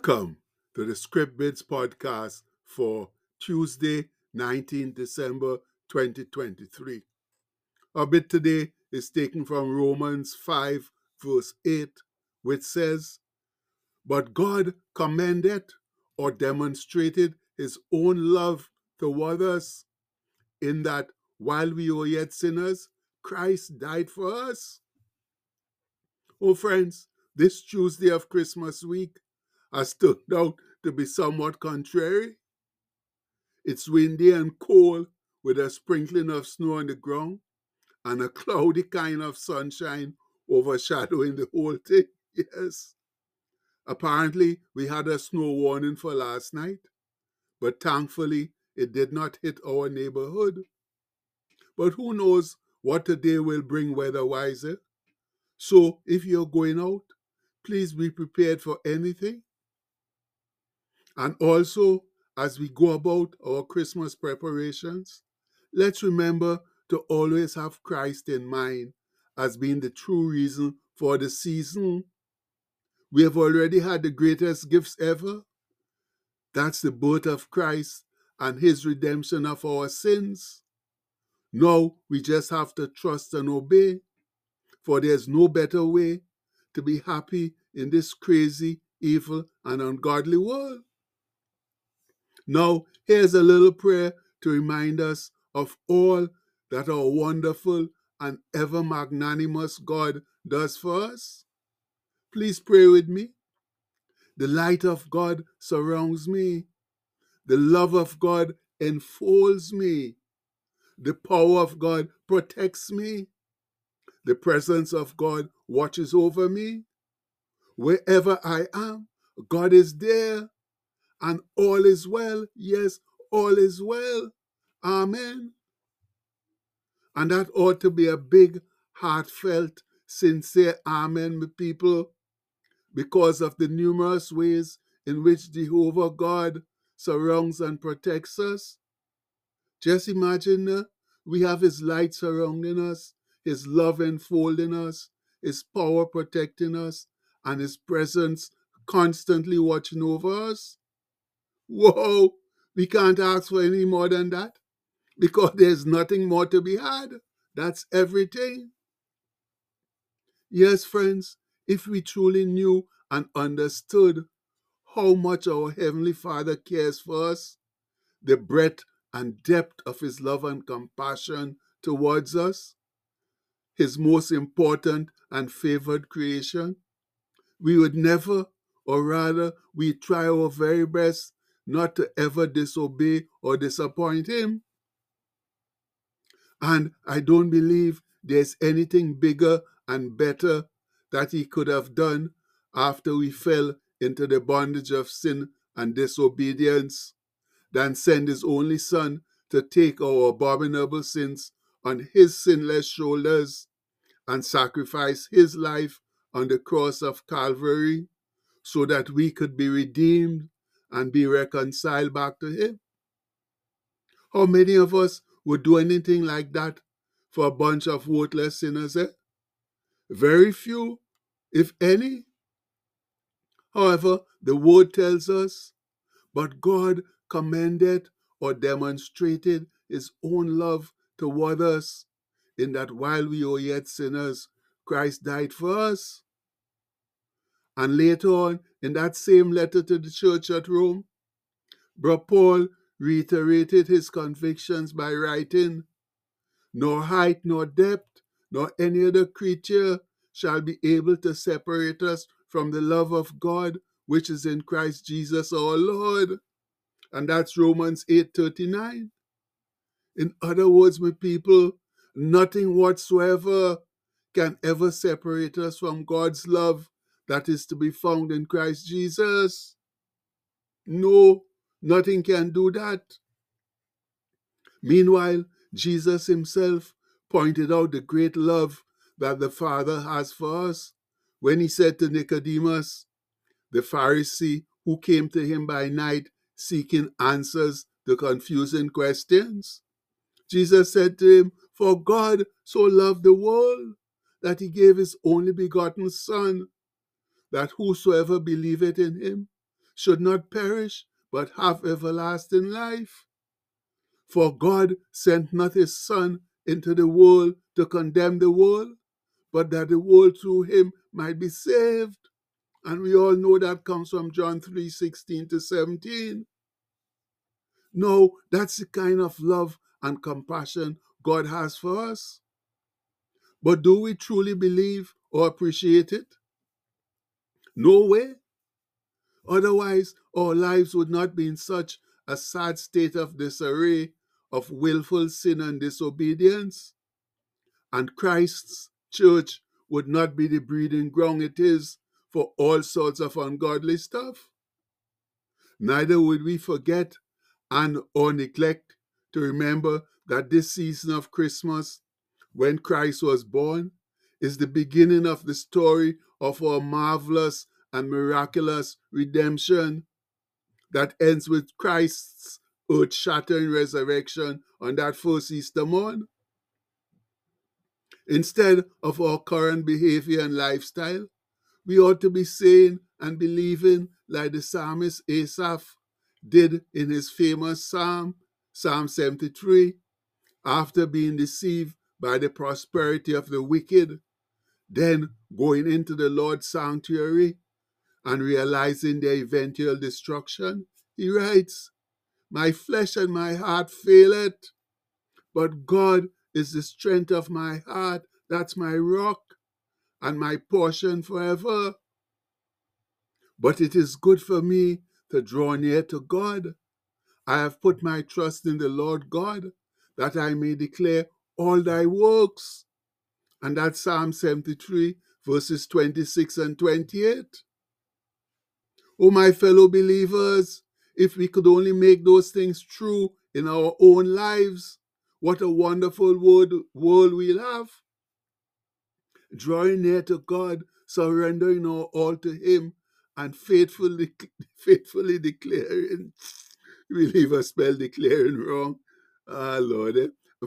Welcome to the Script Bids Podcast for Tuesday, 19 December 2023. Our bit today is taken from Romans 5, verse 8, which says, "But God commended or demonstrated his own love toward us, in that while we were yet sinners, Christ died for us." Oh, friends, this Tuesday of Christmas week has turned out to be somewhat contrary. It's windy and cold with a sprinkling of snow on the ground and a cloudy kind of sunshine overshadowing the whole thing. Yes. Apparently, we had a snow warning for last night, but thankfully, it did not hit our neighborhood. But who knows what today will bring weather-wise. So if you're going out, please be prepared for anything. And also, as we go about our Christmas preparations, let's remember to always have Christ in mind as being the true reason for the season. We have already had the greatest gifts ever. That's the birth of Christ and his redemption of our sins. Now we just have to trust and obey, for there's no better way to be happy in this crazy, evil, and ungodly world. Now, here's a little prayer to remind us of all that our wonderful and ever magnanimous God does for us. Please pray with me. The light of God surrounds me. The love of God enfolds me. The power of God protects me. The presence of God watches over me. Wherever I am, God is there. And all is well. Yes, all is well. Amen. And that ought to be a big, heartfelt, sincere amen, my people, because of the numerous ways in which Jehovah God surrounds and protects us. Just imagine we have his light surrounding us, his love enfolding us, his power protecting us, and his presence constantly watching over us. Whoa, we can't ask for any more than that, because there's nothing more to be had. That's everything. Yes, friends, if we truly knew and understood how much our Heavenly Father cares for us, the breadth and depth of his love and compassion towards us, his most important and favored creation, we would never, or rather, we try our very best not to ever disobey or disappoint him. And I don't believe there's anything bigger and better that he could have done after we fell into the bondage of sin and disobedience than send his only son to take our abominable sins on his sinless shoulders and sacrifice his life on the cross of Calvary so that we could be redeemed and be reconciled back to him. How many of us would do anything like that for a bunch of worthless sinners? Very few, if any. However, the word tells us, "But God commended or demonstrated his own love toward us, in that while we were yet sinners, Christ died for us." And later on, in that same letter to the church at Rome, Brother Paul reiterated his convictions by writing, "Nor height, nor depth, nor any other creature shall be able to separate us from the love of God, which is in Christ Jesus our Lord." And that's Romans 8:39. In other words, my people, nothing whatsoever can ever separate us from God's love that is to be found in Christ Jesus. No, nothing can do that. Meanwhile, Jesus himself pointed out the great love that the Father has for us when he said to Nicodemus, the Pharisee who came to him by night seeking answers to confusing questions. Jesus said to him, "For God so loved the world that he gave his only begotten Son, that whosoever believeth in him should not perish, but have everlasting life. For God sent not his Son into the world to condemn the world, but that the world through him might be saved. And we all know that comes from John 3:16-17. No, that's the kind of love and compassion God has for us. But do we truly believe or appreciate it? No way. Otherwise, our lives would not be in such a sad state of disarray, of willful sin and disobedience. And Christ's church would not be the breeding ground it is for all sorts of ungodly stuff. Neither would we forget and or neglect to remember that this season of Christmas, when Christ was born, is the beginning of the story of our marvelous and miraculous redemption that ends with Christ's earth-shattering resurrection on that first Easter morn. Instead of our current behavior and lifestyle, we ought to be saying and believing like the psalmist Asaph did in his famous psalm, Psalm 73, after being deceived by the prosperity of the wicked, then going into the Lord's sanctuary and realizing their eventual destruction, he writes, "My flesh and my heart faileth, but God is the strength of my heart, that's my rock, and my portion forever. But it is good for me to draw near to God. I have put my trust in the Lord God, that I may declare all thy works." And that's Psalm 73, verses 26 and 28. Oh, my fellow believers, if we could only make those things true in our own lives, what a wonderful world we'll have. Drawing near to God, surrendering our all to him, and faithfully declaring, we leave a spell declaring wrong,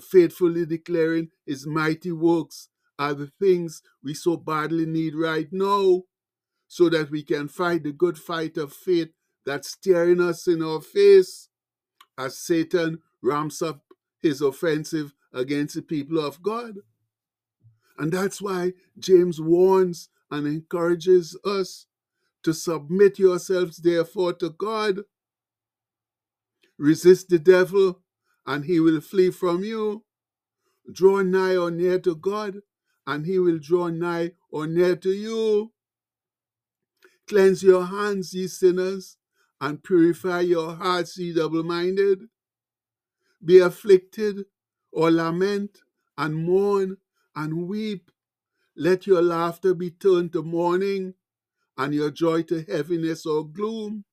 faithfully declaring his mighty works are the things we so badly need right now, so that we can fight the good fight of faith that's staring us in our face as Satan ramps up his offensive against the people of God. And that's why James warns and encourages us to submit yourselves therefore to God. Resist the devil, and he will flee from you. Draw nigh or near to God, and he will draw nigh or near to you. Cleanse your hands, ye sinners, and purify your hearts, ye double-minded. Be afflicted, or lament, and mourn, and weep. Let your laughter be turned to mourning, and your joy to heaviness or gloom.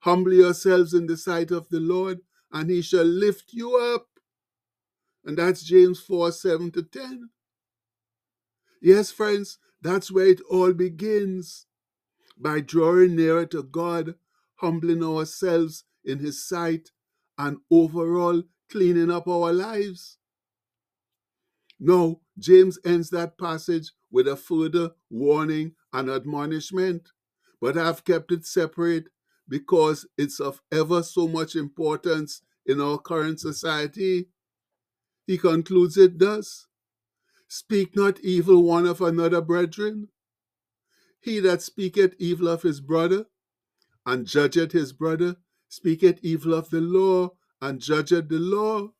Humble yourselves in the sight of the Lord, and he shall lift you up. And that's James 4:7-10. Yes, friends, that's where it all begins. By drawing nearer to God, humbling ourselves in his sight, and overall cleaning up our lives. Now, James ends that passage with a further warning and admonishment, but I've kept it separate because it's of ever so much importance in our current society. He concludes it thus, "Speak not evil one of another, brethren. He that speaketh evil of his brother, and judgeth his brother, speaketh evil of the law, and judgeth the law.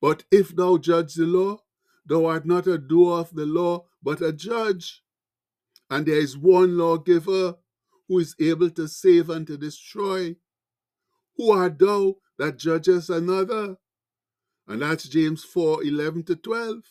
But if thou judge the law, thou art not a doer of the law, but a judge. And there is one lawgiver, who is able to save and to destroy. Who art thou that judgest another?" And that's James 4:11-12.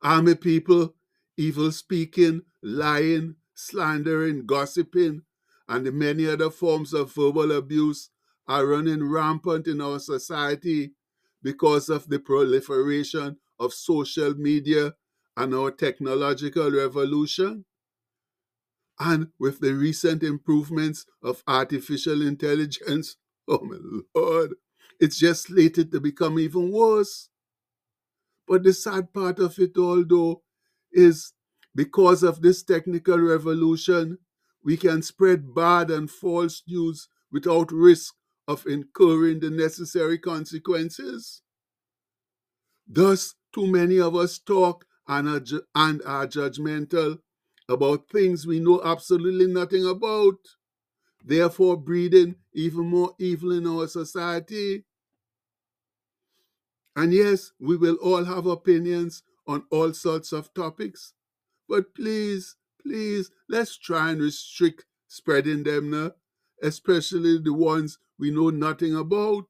Army people, evil speaking, lying, slandering, gossiping, and the many other forms of verbal abuse are running rampant in our society because of the proliferation of social media and our technological revolution. And with the recent improvements of artificial intelligence, oh my Lord, it's just slated to become even worse. But the sad part of it all, though, is because of this technical revolution, we can spread bad and false news without risk of incurring the necessary consequences. Thus, too many of us talk and are judgmental about things we know absolutely nothing about, therefore breeding even more evil in our society. And yes, we will all have opinions on all sorts of topics, but please, let's try and restrict spreading them now, especially the ones we know nothing about.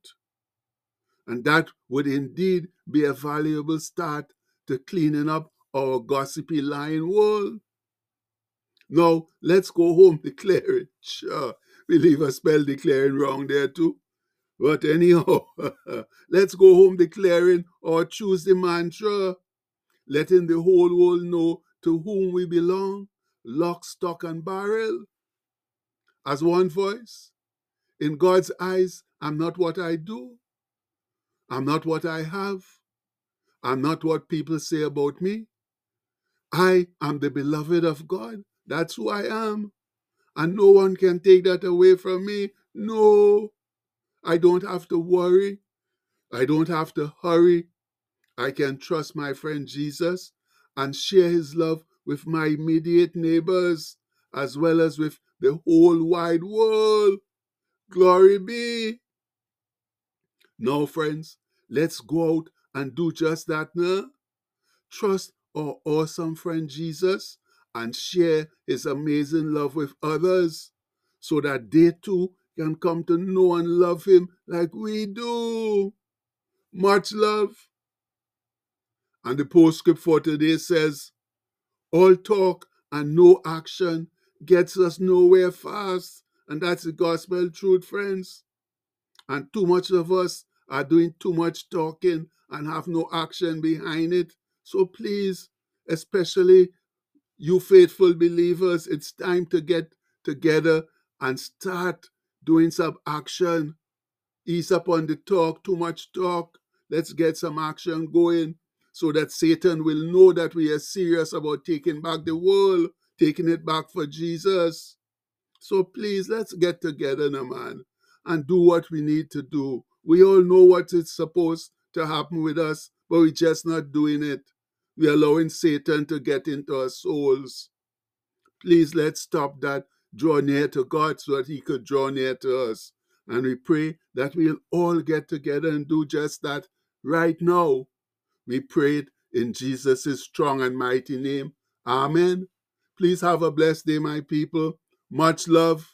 And that would indeed be a valuable start to cleaning up our gossipy, lying world. Now, let's go home declaring. Sure, we leave a spell declaring wrong there too. But anyhow, let's go home declaring or choose the mantra, letting the whole world know to whom we belong, lock, stock, and barrel. As one voice, in God's eyes, I'm not what I do. I'm not what I have. I'm not what people say about me. I am the beloved of God. That's who I am. And no one can take that away from me. No, I don't have to worry. I don't have to hurry. I can trust my friend Jesus and share his love with my immediate neighbors as well as with the whole wide world. Glory be. Now, friends, let's go out and do just that now. Trust our awesome friend Jesus and share his amazing love with others so that they too can come to know and love him like we do. Much love. And the postscript for today says, all talk and no action gets us nowhere fast. And that's the gospel truth, friends. And too much of us are doing too much talking and have no action behind it. So please, especially you faithful believers, it's time to get together and start doing some action. Ease up on the talk, too much talk. Let's get some action going so that Satan will know that we are serious about taking back the world, taking it back for Jesus. So please, let's get together now, man, and do what we need to do. We all know what is supposed to happen with us, but we're just not doing it. We're allowing Satan to get into our souls. Please let's stop that. Draw near to God so that he could draw near to us. And we pray that we'll all get together and do just that right now. We pray it in Jesus' strong and mighty name. Amen. Please have a blessed day, my people. Much love.